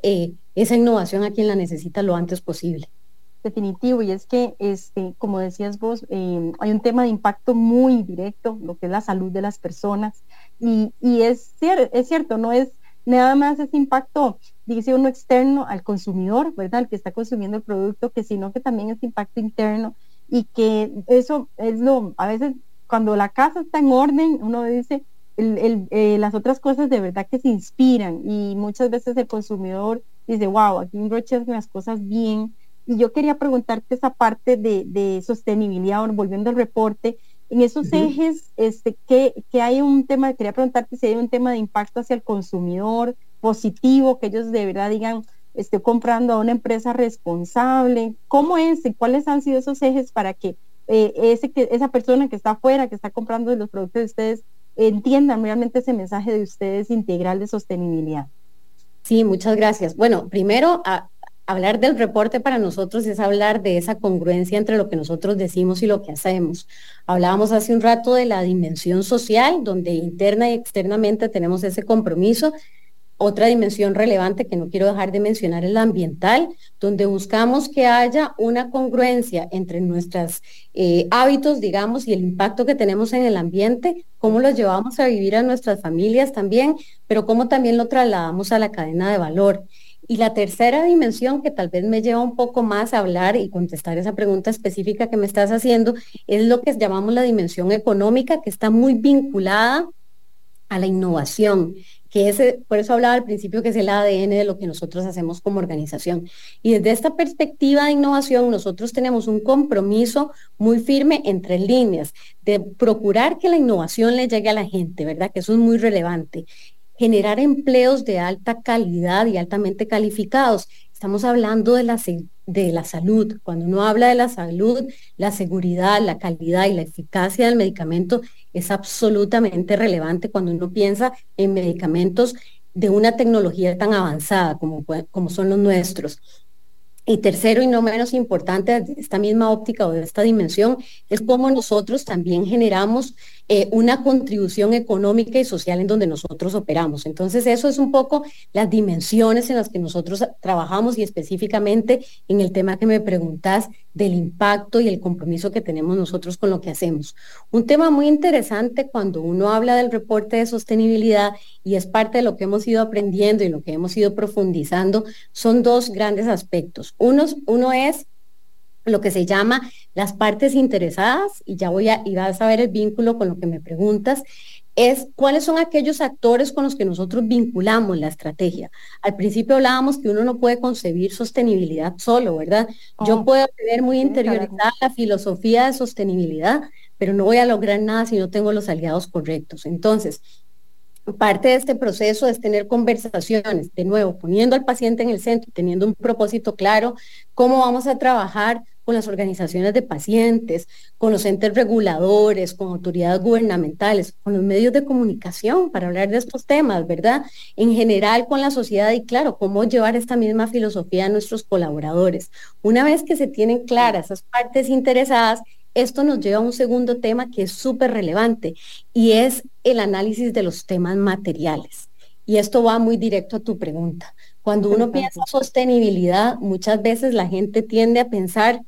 esa innovación a quien la necesita lo antes posible. Definitivo, y es que, como decías vos, hay un tema de impacto muy directo, lo que es la salud de las personas, y es cierto, no es nada más ese impacto, dice uno, externo al consumidor, ¿verdad?, al que está consumiendo el producto, que sino que también es impacto interno, y que eso es a veces cuando la casa está en orden, uno dice, las otras cosas de verdad que se inspiran, y muchas veces el consumidor dice, wow, aquí en Roche hacen las cosas bien. Y yo quería preguntarte esa parte de sostenibilidad, volviendo al reporte, en esos ejes, que hay un tema, quería preguntarte si hay un tema de impacto hacia el consumidor positivo, que ellos de verdad digan, estoy comprando a una empresa responsable. ¿Cómo es? ¿Cuáles han sido esos ejes para que esa persona que está afuera, que está comprando los productos de ustedes, entiendan realmente ese mensaje de ustedes integral de sostenibilidad? Sí, muchas gracias. Bueno, primero, hablar del reporte para nosotros es hablar de esa congruencia entre lo que nosotros decimos y lo que hacemos. Hablábamos hace un rato de la dimensión social, donde interna y externamente tenemos ese compromiso. Otra dimensión relevante que no quiero dejar de mencionar es la ambiental, donde buscamos que haya una congruencia entre nuestros hábitos, digamos, y el impacto que tenemos en el ambiente, cómo lo llevamos a vivir a nuestras familias también, pero cómo también lo trasladamos a la cadena de valor. Y la tercera dimensión, que tal vez me lleva un poco más a hablar y contestar esa pregunta específica que me estás haciendo, es lo que llamamos la dimensión económica, que está muy vinculada a la innovación, que por eso hablaba al principio que es el ADN de lo que nosotros hacemos como organización. Y desde esta perspectiva de innovación, nosotros tenemos un compromiso muy firme en tres líneas, de procurar que la innovación le llegue a la gente, ¿verdad? Que eso es muy relevante. Generar empleos de alta calidad y altamente calificados. Estamos hablando de la salud. Cuando uno habla de la salud, la seguridad, la calidad y la eficacia del medicamento es absolutamente relevante cuando uno piensa en medicamentos de una tecnología tan avanzada como son los nuestros. Y tercero, y no menos importante, esta misma óptica o de esta dimensión, es cómo nosotros también generamos una contribución económica y social en donde nosotros operamos. Entonces, eso es un poco las dimensiones en las que nosotros trabajamos y específicamente en el tema que me preguntas del impacto y el compromiso que tenemos nosotros con lo que hacemos. Un tema muy interesante cuando uno habla del reporte de sostenibilidad, y es parte de lo que hemos ido aprendiendo y lo que hemos ido profundizando, son dos grandes aspectos. Uno es lo que se llama las partes interesadas, y ya vas a ver el vínculo con lo que me preguntas, es cuáles son aquellos actores con los que nosotros vinculamos la estrategia. Al principio hablábamos que uno no puede concebir sostenibilidad solo, ¿verdad? Yo puedo tener muy interiorizada la filosofía de sostenibilidad, pero no voy a lograr nada si no tengo los aliados correctos. Entonces, parte de este proceso es tener conversaciones, de nuevo, poniendo al paciente en el centro, teniendo un propósito claro, cómo vamos a trabajar con las organizaciones de pacientes, con los entes reguladores, con autoridades gubernamentales, con los medios de comunicación para hablar de estos temas, ¿verdad? En general con la sociedad y claro, cómo llevar esta misma filosofía a nuestros colaboradores. Una vez que se tienen claras esas partes interesadas, esto nos lleva a un segundo tema que es súper relevante y es el análisis de los temas materiales. Y esto va muy directo a tu pregunta. Cuando uno piensa sostenibilidad, muchas veces la gente tiende a pensar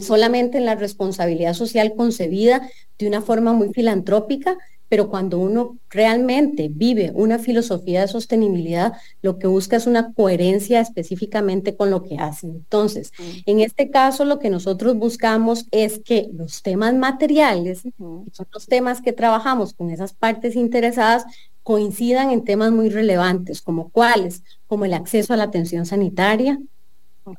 solamente en la responsabilidad social concebida de una forma muy filantrópica, pero cuando uno realmente vive una filosofía de sostenibilidad, lo que busca es una coherencia específicamente con lo que hace. Entonces, en este caso, lo que nosotros buscamos es que los temas materiales, que son los temas que trabajamos con esas partes interesadas, coincidan en temas muy relevantes, como cuáles, como el acceso a la atención sanitaria,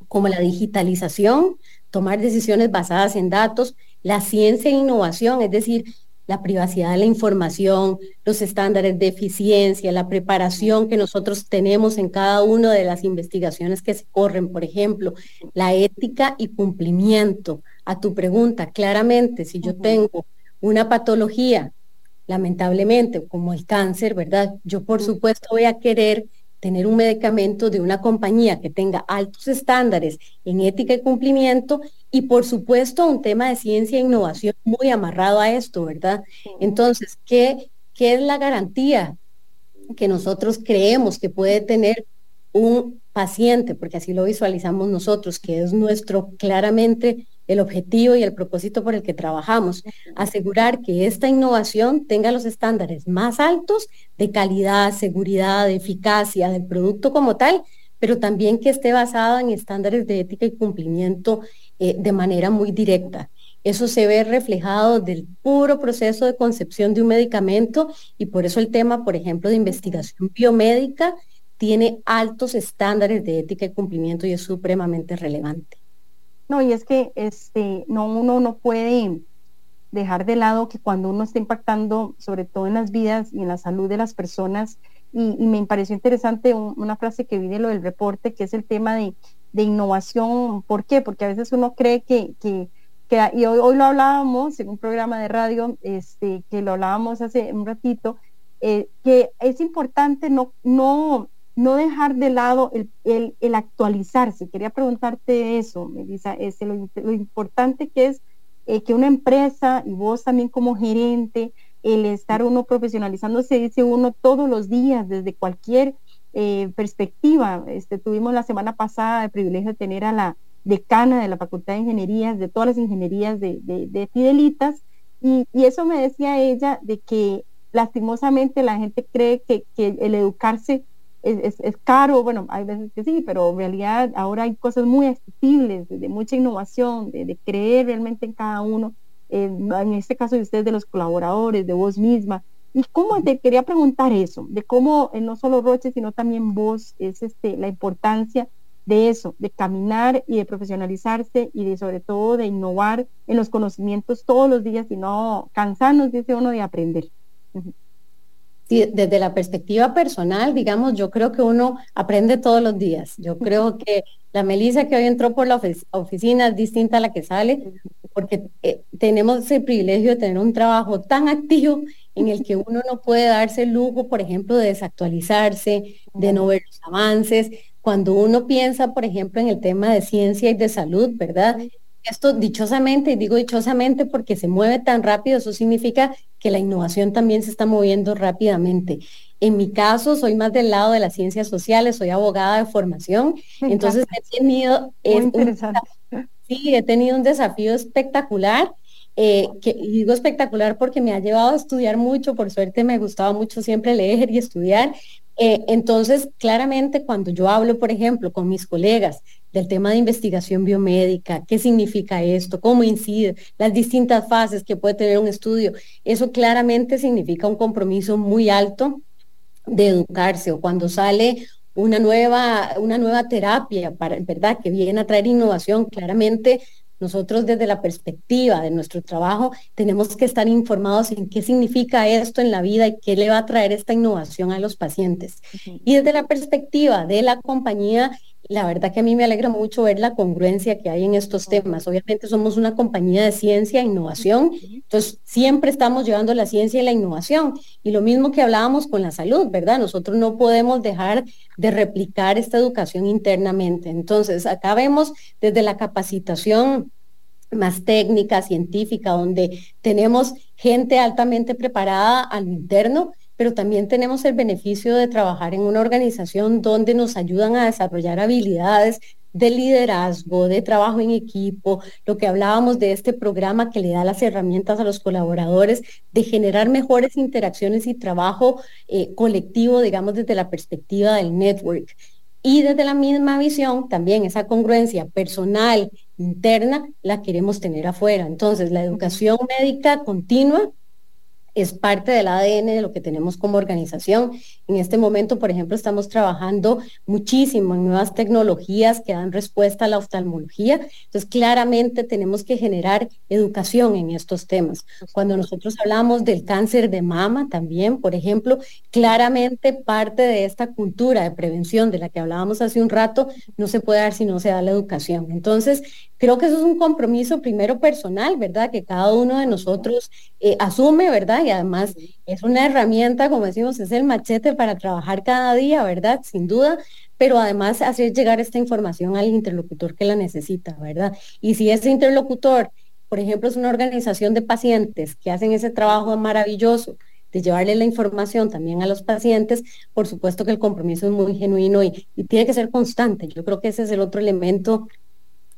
como la digitalización, tomar decisiones basadas en datos, la ciencia e innovación, es decir, la privacidad de la información, los estándares de eficiencia, la preparación que nosotros tenemos en cada una de las investigaciones que se corren, por ejemplo, la ética y cumplimiento. A tu pregunta, claramente, si yo tengo una patología, lamentablemente, como el cáncer, ¿verdad? Yo, por supuesto, voy a querer tener un medicamento de una compañía que tenga altos estándares en ética y cumplimiento y, por supuesto, un tema de ciencia e innovación muy amarrado a esto, ¿verdad? Entonces, ¿qué es la garantía que nosotros creemos que puede tener un paciente? Porque así lo visualizamos nosotros, que es nuestro claramente el objetivo y el propósito por el que trabajamos, asegurar que esta innovación tenga los estándares más altos de calidad, seguridad, de eficacia del producto como tal, pero también que esté basada en estándares de ética y cumplimiento de manera muy directa. Eso se ve reflejado del puro proceso de concepción de un medicamento y por eso el tema, por ejemplo, de investigación biomédica tiene altos estándares de ética y cumplimiento y es supremamente relevante. No, y es que uno no puede dejar de lado que cuando uno está impactando, sobre todo en las vidas y en la salud de las personas, y me pareció interesante una frase que vi de lo del reporte, que es el tema de innovación. ¿Por qué? Porque a veces uno cree que y hoy lo hablábamos en un programa de radio, que lo hablábamos hace un ratito, que es importante no dejar de lado el actualizarse. Quería preguntarte eso, Melissa, lo importante que es que una empresa y vos también como gerente, el estar uno profesionalizándose, dice uno todos los días desde cualquier perspectiva. Tuvimos la semana pasada el privilegio de tener a la decana de la Facultad de Ingenierías, de todas las ingenierías de Fidelitas, y eso me decía ella, de que lastimosamente la gente cree que el educarse es caro. Bueno, hay veces que sí, pero en realidad ahora hay cosas muy accesibles, de mucha innovación, de creer realmente en cada uno, en este caso de ustedes, de los colaboradores, de vos misma. Y cómo te quería preguntar eso, de cómo no solo Roche, sino también vos, es la importancia de eso, de caminar y de profesionalizarse y de sobre todo de innovar en los conocimientos todos los días y no cansarnos, dice uno, de aprender. Desde la perspectiva personal, digamos, yo creo que uno aprende todos los días. Yo creo que la Melissa que hoy entró por la oficina es distinta a la que sale, porque tenemos el privilegio de tener un trabajo tan activo en el que uno no puede darse el lujo, por ejemplo, de desactualizarse, de no ver los avances. Cuando uno piensa, por ejemplo, en el tema de ciencia y de salud, ¿verdad?, esto dichosamente, y digo dichosamente porque se mueve tan rápido, eso significa que la innovación también se está moviendo rápidamente. En mi caso, soy más del lado de las ciencias sociales, soy abogada de formación, entonces he tenido un desafío espectacular, y digo espectacular porque me ha llevado a estudiar mucho. Por suerte me gustaba mucho siempre leer y estudiar, entonces claramente cuando yo hablo, por ejemplo, con mis colegas del tema de investigación biomédica, qué significa esto, cómo incide, las distintas fases que puede tener un estudio. Eso claramente significa un compromiso muy alto de educarse, o cuando sale una nueva terapia, para, ¿verdad?, que viene a traer innovación. Claramente nosotros, desde la perspectiva de nuestro trabajo, tenemos que estar informados en qué significa esto en la vida y qué le va a traer esta innovación a los pacientes. Uh-huh. Y desde la perspectiva de la compañía, la verdad que a mí me alegra mucho ver la congruencia que hay en estos temas. Obviamente somos una compañía de ciencia e innovación, entonces siempre estamos llevando la ciencia y la innovación. Y lo mismo que hablábamos con la salud, ¿verdad? Nosotros no podemos dejar de replicar esta educación internamente. Entonces acá vemos desde la capacitación más técnica, científica, donde tenemos gente altamente preparada al interno, pero también tenemos el beneficio de trabajar en una organización donde nos ayudan a desarrollar habilidades de liderazgo, de trabajo en equipo, lo que hablábamos de este programa que le da las herramientas a los colaboradores de generar mejores interacciones y trabajo colectivo, digamos, desde la perspectiva del network. Y desde la misma visión, también esa congruencia personal, interna, la queremos tener afuera. Entonces, la educación médica continua es parte del ADN de lo que tenemos como organización. En este momento, por ejemplo, estamos trabajando muchísimo en nuevas tecnologías que dan respuesta a la oftalmología. Entonces, claramente tenemos que generar educación en estos temas. Cuando nosotros hablamos del cáncer de mama también, por ejemplo, claramente parte de esta cultura de prevención de la que hablábamos hace un rato no se puede dar si no se da la educación. Entonces, creo que eso es un compromiso primero personal, ¿verdad?, que cada uno de nosotros asume, ¿verdad? Y además es una herramienta, como decimos, es el machete para trabajar cada día, ¿verdad?, sin duda, pero además hacer llegar esta información al interlocutor que la necesita, ¿verdad? Y si ese interlocutor, por ejemplo, es una organización de pacientes que hacen ese trabajo maravilloso de llevarle la información también a los pacientes, por supuesto que el compromiso es muy genuino y tiene que ser constante. Yo creo que ese es el otro elemento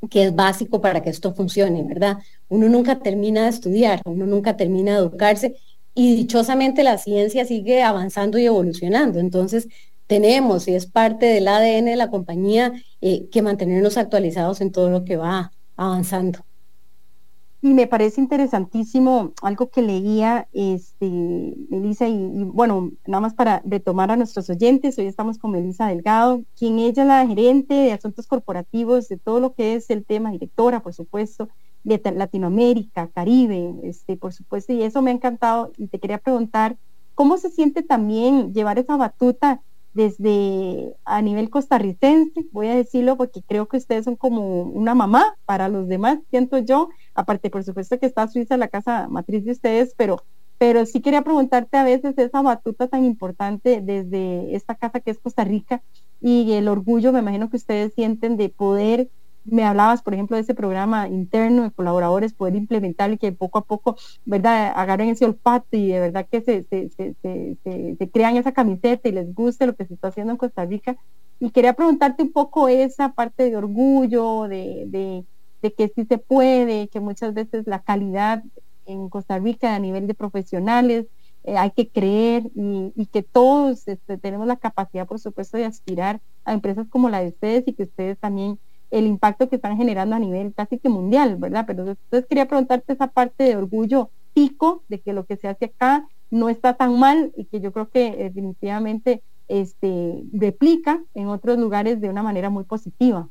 que es básico para que esto funcione, ¿verdad? Uno nunca termina de estudiar, uno nunca termina de educarse, y dichosamente la ciencia sigue avanzando y evolucionando. Entonces tenemos, y es parte del ADN de la compañía, que mantenernos actualizados en todo lo que va avanzando. Y me parece interesantísimo algo que leía, Melissa, y bueno, nada más para retomar a nuestros oyentes, hoy estamos con Melissa Delgado, quien ella es la gerente de asuntos corporativos de todo lo que es el tema, directora, por supuesto, de Latinoamérica, Caribe, por supuesto, y eso me ha encantado, y te quería preguntar, ¿cómo se siente también llevar esa batuta desde a nivel costarricense? Voy a decirlo porque creo que ustedes son como una mamá para los demás, siento yo. Aparte, por supuesto, que está Suiza, la casa matriz de ustedes, pero sí quería preguntarte a veces esa batuta tan importante desde esta casa que es Costa Rica, y el orgullo, me imagino, que ustedes sienten de poder, me hablabas, por ejemplo, de ese programa interno de colaboradores, poder implementarlo y que poco a poco, ¿verdad?, agarren ese olfato y de verdad que se crean esa camiseta y les guste lo que se está haciendo en Costa Rica. Y quería preguntarte un poco esa parte de orgullo, de que sí se puede, que muchas veces la calidad en Costa Rica a nivel de profesionales, hay que creer, y que todos tenemos la capacidad, por supuesto, de aspirar a empresas como la de ustedes, y que ustedes también, el impacto que están generando a nivel casi que mundial, ¿verdad? Pero entonces quería preguntarte esa parte de orgullo tico, de que lo que se hace acá no está tan mal, y que yo creo que definitivamente replica en otros lugares de una manera muy positiva.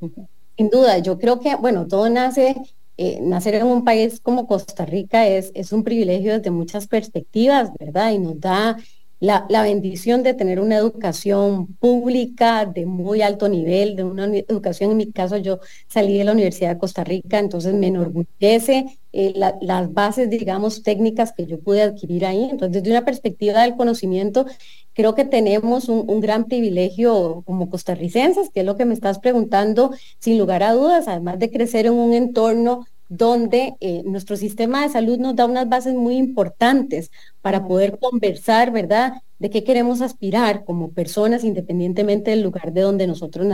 Uh-huh. Sin duda, yo creo que, bueno, todo nacer en un país como Costa Rica es un privilegio desde muchas perspectivas, ¿verdad? Y nos da la bendición de tener una educación pública de muy alto nivel, de una educación, en mi caso yo salí de la Universidad de Costa Rica, entonces me enorgullece las bases, digamos, técnicas que yo pude adquirir ahí. Entonces, desde una perspectiva del conocimiento, creo que tenemos un gran privilegio como costarricenses, que es lo que me estás preguntando, sin lugar a dudas, además de crecer en un entorno donde nuestro sistema de salud nos da unas bases muy importantes para poder conversar, ¿verdad?, de qué queremos aspirar como personas, independientemente del lugar de donde nosotros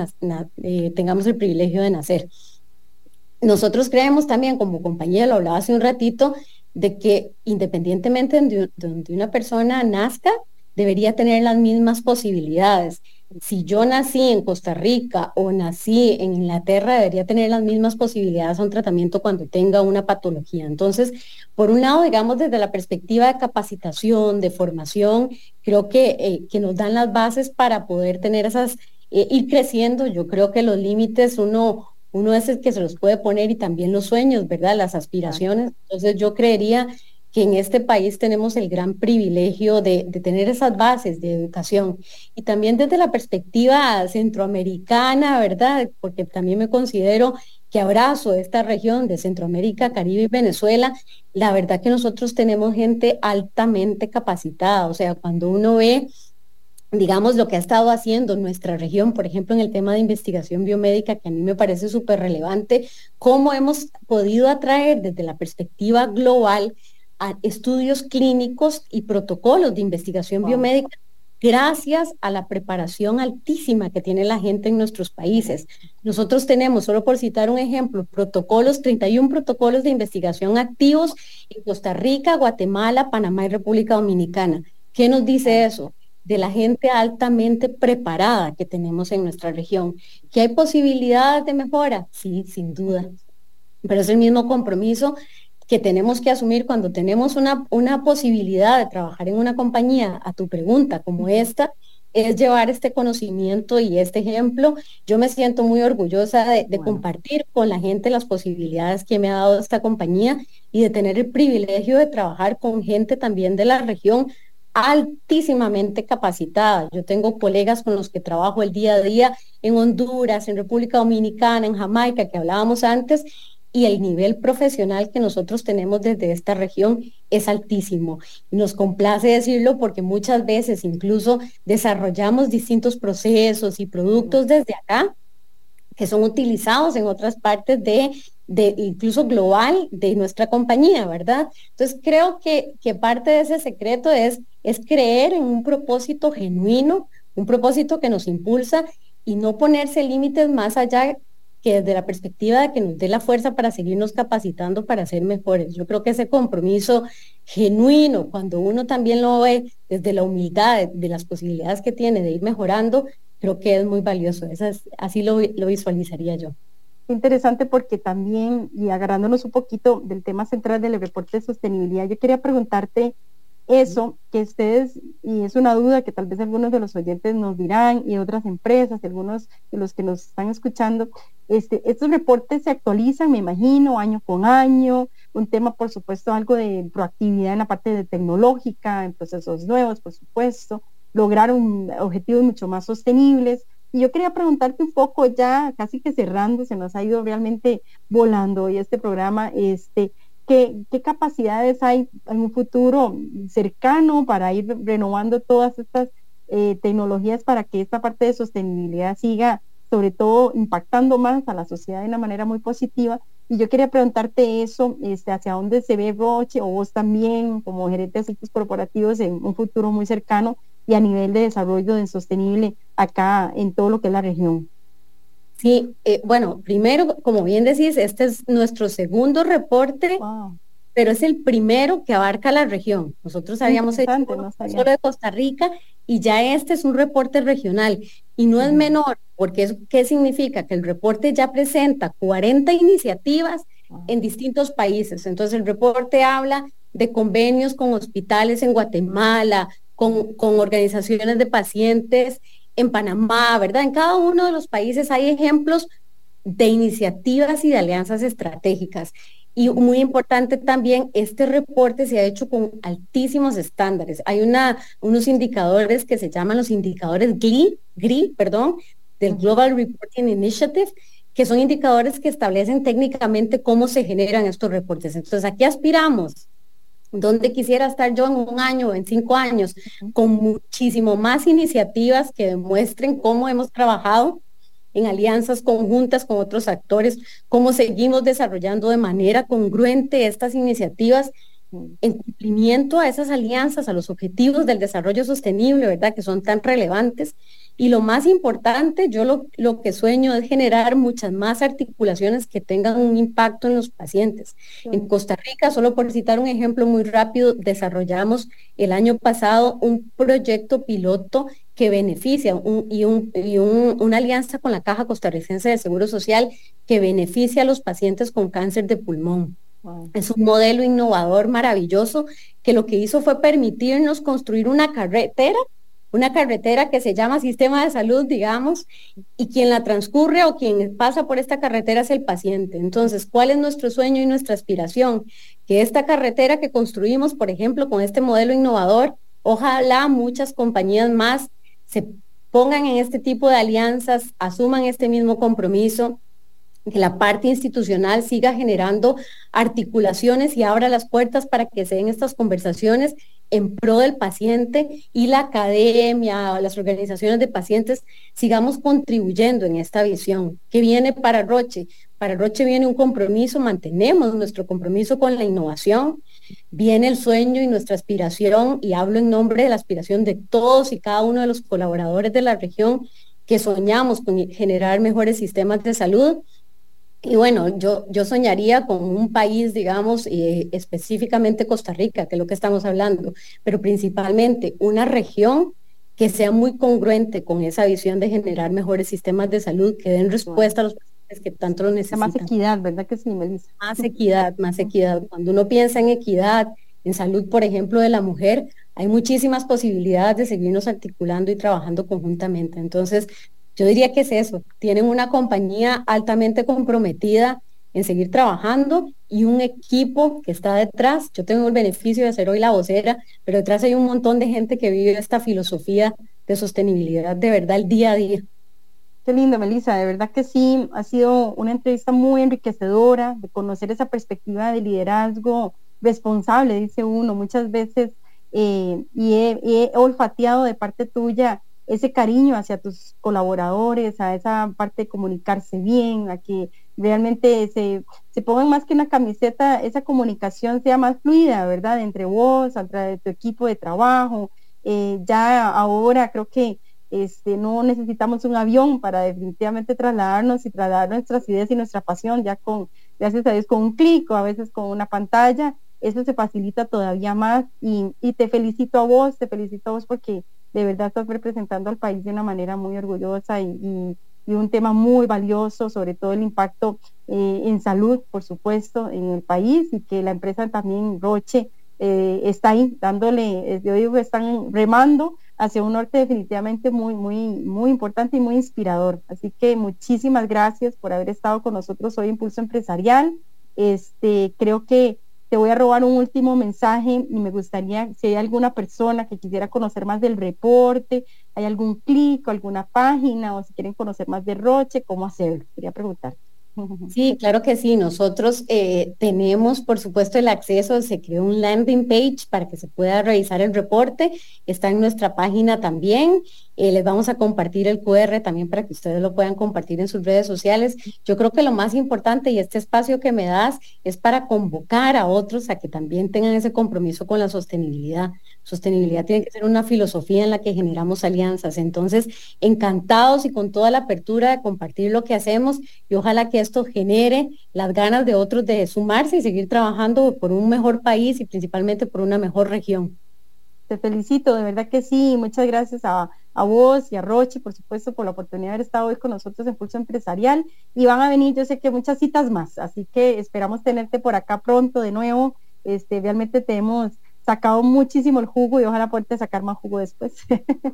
tengamos el privilegio de nacer. Nosotros creemos también, como compañía, lo hablaba hace un ratito, de que independientemente de donde una persona nazca, debería tener las mismas posibilidades. si yo nací en Costa Rica o nací en Inglaterra, debería tener las mismas posibilidades a un tratamiento cuando tenga una patología. Entonces, por un lado, digamos, desde la perspectiva de capacitación, de formación, creo que nos dan las bases para poder tener esas, ir creciendo. Yo creo que los límites uno es el que se los puede poner, y también los sueños, ¿verdad? Las aspiraciones. Entonces, yo creería que en este país tenemos el gran privilegio de tener esas bases de educación. Y también desde la perspectiva centroamericana, ¿verdad? Porque también me considero que abrazo esta región de Centroamérica, Caribe y Venezuela. La verdad que nosotros tenemos gente altamente capacitada. O sea, cuando uno ve, digamos, lo que ha estado haciendo nuestra región, por ejemplo, en el tema de investigación biomédica, que a mí me parece súper relevante, cómo hemos podido atraer desde la perspectiva global a estudios clínicos y protocolos de investigación biomédica, gracias a la preparación altísima que tiene la gente en nuestros países. Nosotros tenemos, solo por citar un ejemplo, 31 protocolos de investigación activos en Costa Rica, Guatemala, Panamá y República Dominicana. ¿Qué nos dice eso? De la gente altamente preparada que tenemos en nuestra región. ¿Que hay posibilidades de mejora? Sí, sin duda. Pero es el mismo compromiso que tenemos que asumir cuando tenemos una posibilidad de trabajar en una compañía, a tu pregunta, como esta, es llevar este conocimiento y este ejemplo. Yo me siento muy orgullosa de compartir con la gente las posibilidades que me ha dado esta compañía y de tener el privilegio de trabajar con gente también de la región altísimamente capacitada. Yo tengo colegas con los que trabajo el día a día en Honduras, en República Dominicana, en Jamaica, que hablábamos antes, y el nivel profesional que nosotros tenemos desde esta región es altísimo. Nos complace decirlo porque muchas veces incluso desarrollamos distintos procesos y productos desde acá que son utilizados en otras partes de incluso global de nuestra compañía, ¿verdad? Entonces creo que parte de ese secreto es creer en un propósito genuino, un propósito que nos impulsa y no ponerse límites más allá que desde la perspectiva de que nos dé la fuerza para seguirnos capacitando para ser mejores. Yo creo que ese compromiso genuino, cuando uno también lo ve desde la humildad de las posibilidades que tiene de ir mejorando, creo que es muy valioso. Así lo visualizaría yo. Interesante, porque también, y agarrándonos un poquito del tema central del reporte de sostenibilidad, yo quería preguntarte eso, que ustedes, y es una duda que tal vez algunos de los oyentes nos dirán, y otras empresas, algunos de los que nos están escuchando, estos reportes se actualizan, me imagino, año con año, un tema, por supuesto, algo de proactividad en la parte de tecnológica, en procesos nuevos, por supuesto, lograr objetivos mucho más sostenibles. Y yo quería preguntarte un poco, ya casi que cerrando, se nos ha ido realmente volando hoy este programa, ¿qué capacidades hay en un futuro cercano para ir renovando todas estas tecnologías para que esta parte de sostenibilidad siga, sobre todo, impactando más a la sociedad de una manera muy positiva? Y yo quería preguntarte eso, hacia dónde se ve Roche, o vos también, como gerente de asuntos corporativos, en un futuro muy cercano, y a nivel de desarrollo de sostenible acá en todo lo que es la región. Sí, bueno, primero, como bien decís, este es nuestro segundo reporte, pero es el primero que abarca la región. Nosotros habíamos hecho solo de Costa Rica, y ya este es un reporte regional, y no es menor, porque ¿qué significa? Que el reporte ya presenta 40 iniciativas en distintos países. Entonces el reporte habla de convenios con hospitales en Guatemala, con organizaciones de pacientes en Panamá, ¿verdad? En cada uno de los países hay ejemplos de iniciativas y de alianzas estratégicas. Y muy importante también, este reporte se ha hecho con altísimos estándares. Hay unos indicadores que se llaman los indicadores GRI, del Global Reporting Initiative, que son indicadores que establecen técnicamente cómo se generan estos reportes. Entonces, aquí aspiramos, donde quisiera estar yo en un año, en 5 años, con muchísimo más iniciativas que demuestren cómo hemos trabajado en alianzas conjuntas con otros actores, cómo seguimos desarrollando de manera congruente estas iniciativas en cumplimiento a esas alianzas, a los objetivos del desarrollo sostenible, ¿verdad?, que son tan relevantes. Y lo más importante, yo lo que sueño es generar muchas más articulaciones que tengan un impacto en los pacientes. Sí. En Costa Rica, solo por citar un ejemplo muy rápido, desarrollamos el año pasado un proyecto piloto que beneficia una alianza con la Caja Costarricense de Seguro Social que beneficia a los pacientes con cáncer de pulmón. Wow. Es un modelo innovador, maravilloso, que lo que hizo fue permitirnos construir una carretera que se llama sistema de salud, digamos, y quien la transcurre o quien pasa por esta carretera es el paciente. Entonces, ¿cuál es nuestro sueño y nuestra aspiración? Que esta carretera que construimos, por ejemplo, con este modelo innovador, ojalá muchas compañías más se pongan en este tipo de alianzas, asuman este mismo compromiso, que la parte institucional siga generando articulaciones y abra las puertas para que se den estas conversaciones en pro del paciente, y la academia, las organizaciones de pacientes sigamos contribuyendo en esta visión que viene para Roche. Para Roche viene un compromiso, mantenemos nuestro compromiso con la innovación, viene el sueño y nuestra aspiración, y hablo en nombre de la aspiración de todos y cada uno de los colaboradores de la región, que soñamos con generar mejores sistemas de salud. Y bueno, yo soñaría con un país, digamos, específicamente Costa Rica, que es lo que estamos hablando, pero principalmente una región que sea muy congruente con esa visión de generar mejores sistemas de salud, que den respuesta a los pacientes que tanto lo necesitan. Más equidad, ¿verdad que sí, Melissa? Más equidad. Cuando uno piensa en equidad, en salud, por ejemplo, de la mujer, hay muchísimas posibilidades de seguirnos articulando y trabajando conjuntamente. Entonces, yo diría que es eso, tienen una compañía altamente comprometida en seguir trabajando y un equipo que está detrás. Yo tengo el beneficio de ser hoy la vocera, pero detrás hay un montón de gente que vive esta filosofía de sostenibilidad de verdad el día a día. Qué lindo, Melissa, de verdad que sí, ha sido una entrevista muy enriquecedora, de conocer esa perspectiva de liderazgo responsable, dice uno, muchas veces, y he olfateado de parte tuya ese cariño hacia tus colaboradores, a esa parte de comunicarse bien, a que realmente se pongan más que una camiseta, esa comunicación sea más fluida, ¿verdad? Entre vos, entre tu equipo de trabajo. Ya ahora creo que no necesitamos un avión para definitivamente trasladarnos y trasladar nuestras ideas y nuestra pasión, ya con, gracias a Dios, con un clic o a veces con una pantalla, eso se facilita todavía más, y te felicito a vos porque de verdad estás representando al país de una manera muy orgullosa y un tema muy valioso, sobre todo el impacto en salud, por supuesto, en el país, y que la empresa también, Roche, está ahí dándole, yo digo que están remando hacia un norte definitivamente muy, muy, muy importante y muy inspirador. Así que muchísimas gracias por haber estado con nosotros hoy en Impulso Empresarial. Creo que te voy a robar un último mensaje y me gustaría, si hay alguna persona que quisiera conocer más del reporte, hay algún clic o alguna página, o si quieren conocer más de Roche, ¿cómo hacerlo? Quería preguntar. Sí, claro que sí. Nosotros tenemos, por supuesto, el acceso, se creó un landing page para que se pueda revisar el reporte, está en nuestra página también, les vamos a compartir el QR también para que ustedes lo puedan compartir en sus redes sociales. Yo creo que lo más importante, y este espacio que me das, es para convocar a otros a que también tengan ese compromiso con la sostenibilidad. Sostenibilidad tiene que ser una filosofía en la que generamos alianzas. Entonces, encantados y con toda la apertura de compartir lo que hacemos, y ojalá que esto genere las ganas de otros de sumarse y seguir trabajando por un mejor país y principalmente por una mejor región. Te felicito, de verdad que sí. Muchas gracias a vos y a Roche, por supuesto, por la oportunidad de haber estado hoy con nosotros en Pulso Empresarial, y van a venir, yo sé que muchas citas más, así que esperamos tenerte por acá pronto de nuevo. Realmente te hemos sacado muchísimo el jugo y ojalá poderte sacar más jugo después.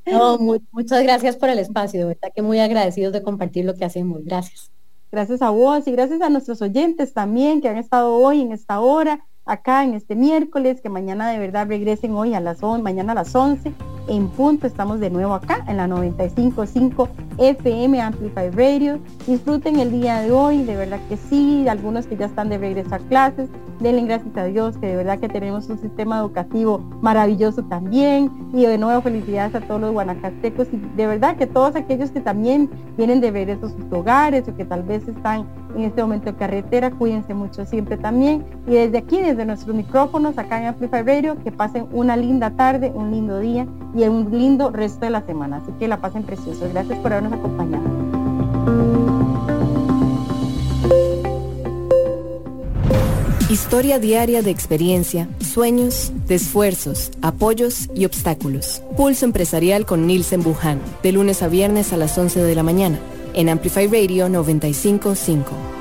No, muchas gracias por el espacio, de verdad que muy agradecidos de compartir lo que hacemos. Gracias a vos y gracias a nuestros oyentes también que han estado hoy en esta hora, acá en este miércoles, que mañana de verdad regresen hoy mañana a las 11 en punto, estamos de nuevo acá en la 95.5 FM Amplify Radio. Disfruten el día de hoy, de verdad que sí, algunos que ya están de regreso a clases, denle gracias a Dios que de verdad que tenemos un sistema educativo maravilloso también, y de nuevo felicidades a todos los guanacastecos, y de verdad que todos aquellos que también vienen de regreso a sus hogares o que tal vez están en este momento en carretera, cuídense mucho siempre también, y desde aquí, desde nuestros micrófonos acá en Amplify Radio, que pasen una linda tarde, un lindo día y un lindo resto de la semana, así que la pasen precioso. Gracias por habernos acompañado. Historia diaria de experiencia, sueños, de esfuerzos, apoyos y obstáculos. Pulso Empresarial con Nielsen Buján, de lunes a viernes a las 11 de la mañana, en Amplify Radio 95.5.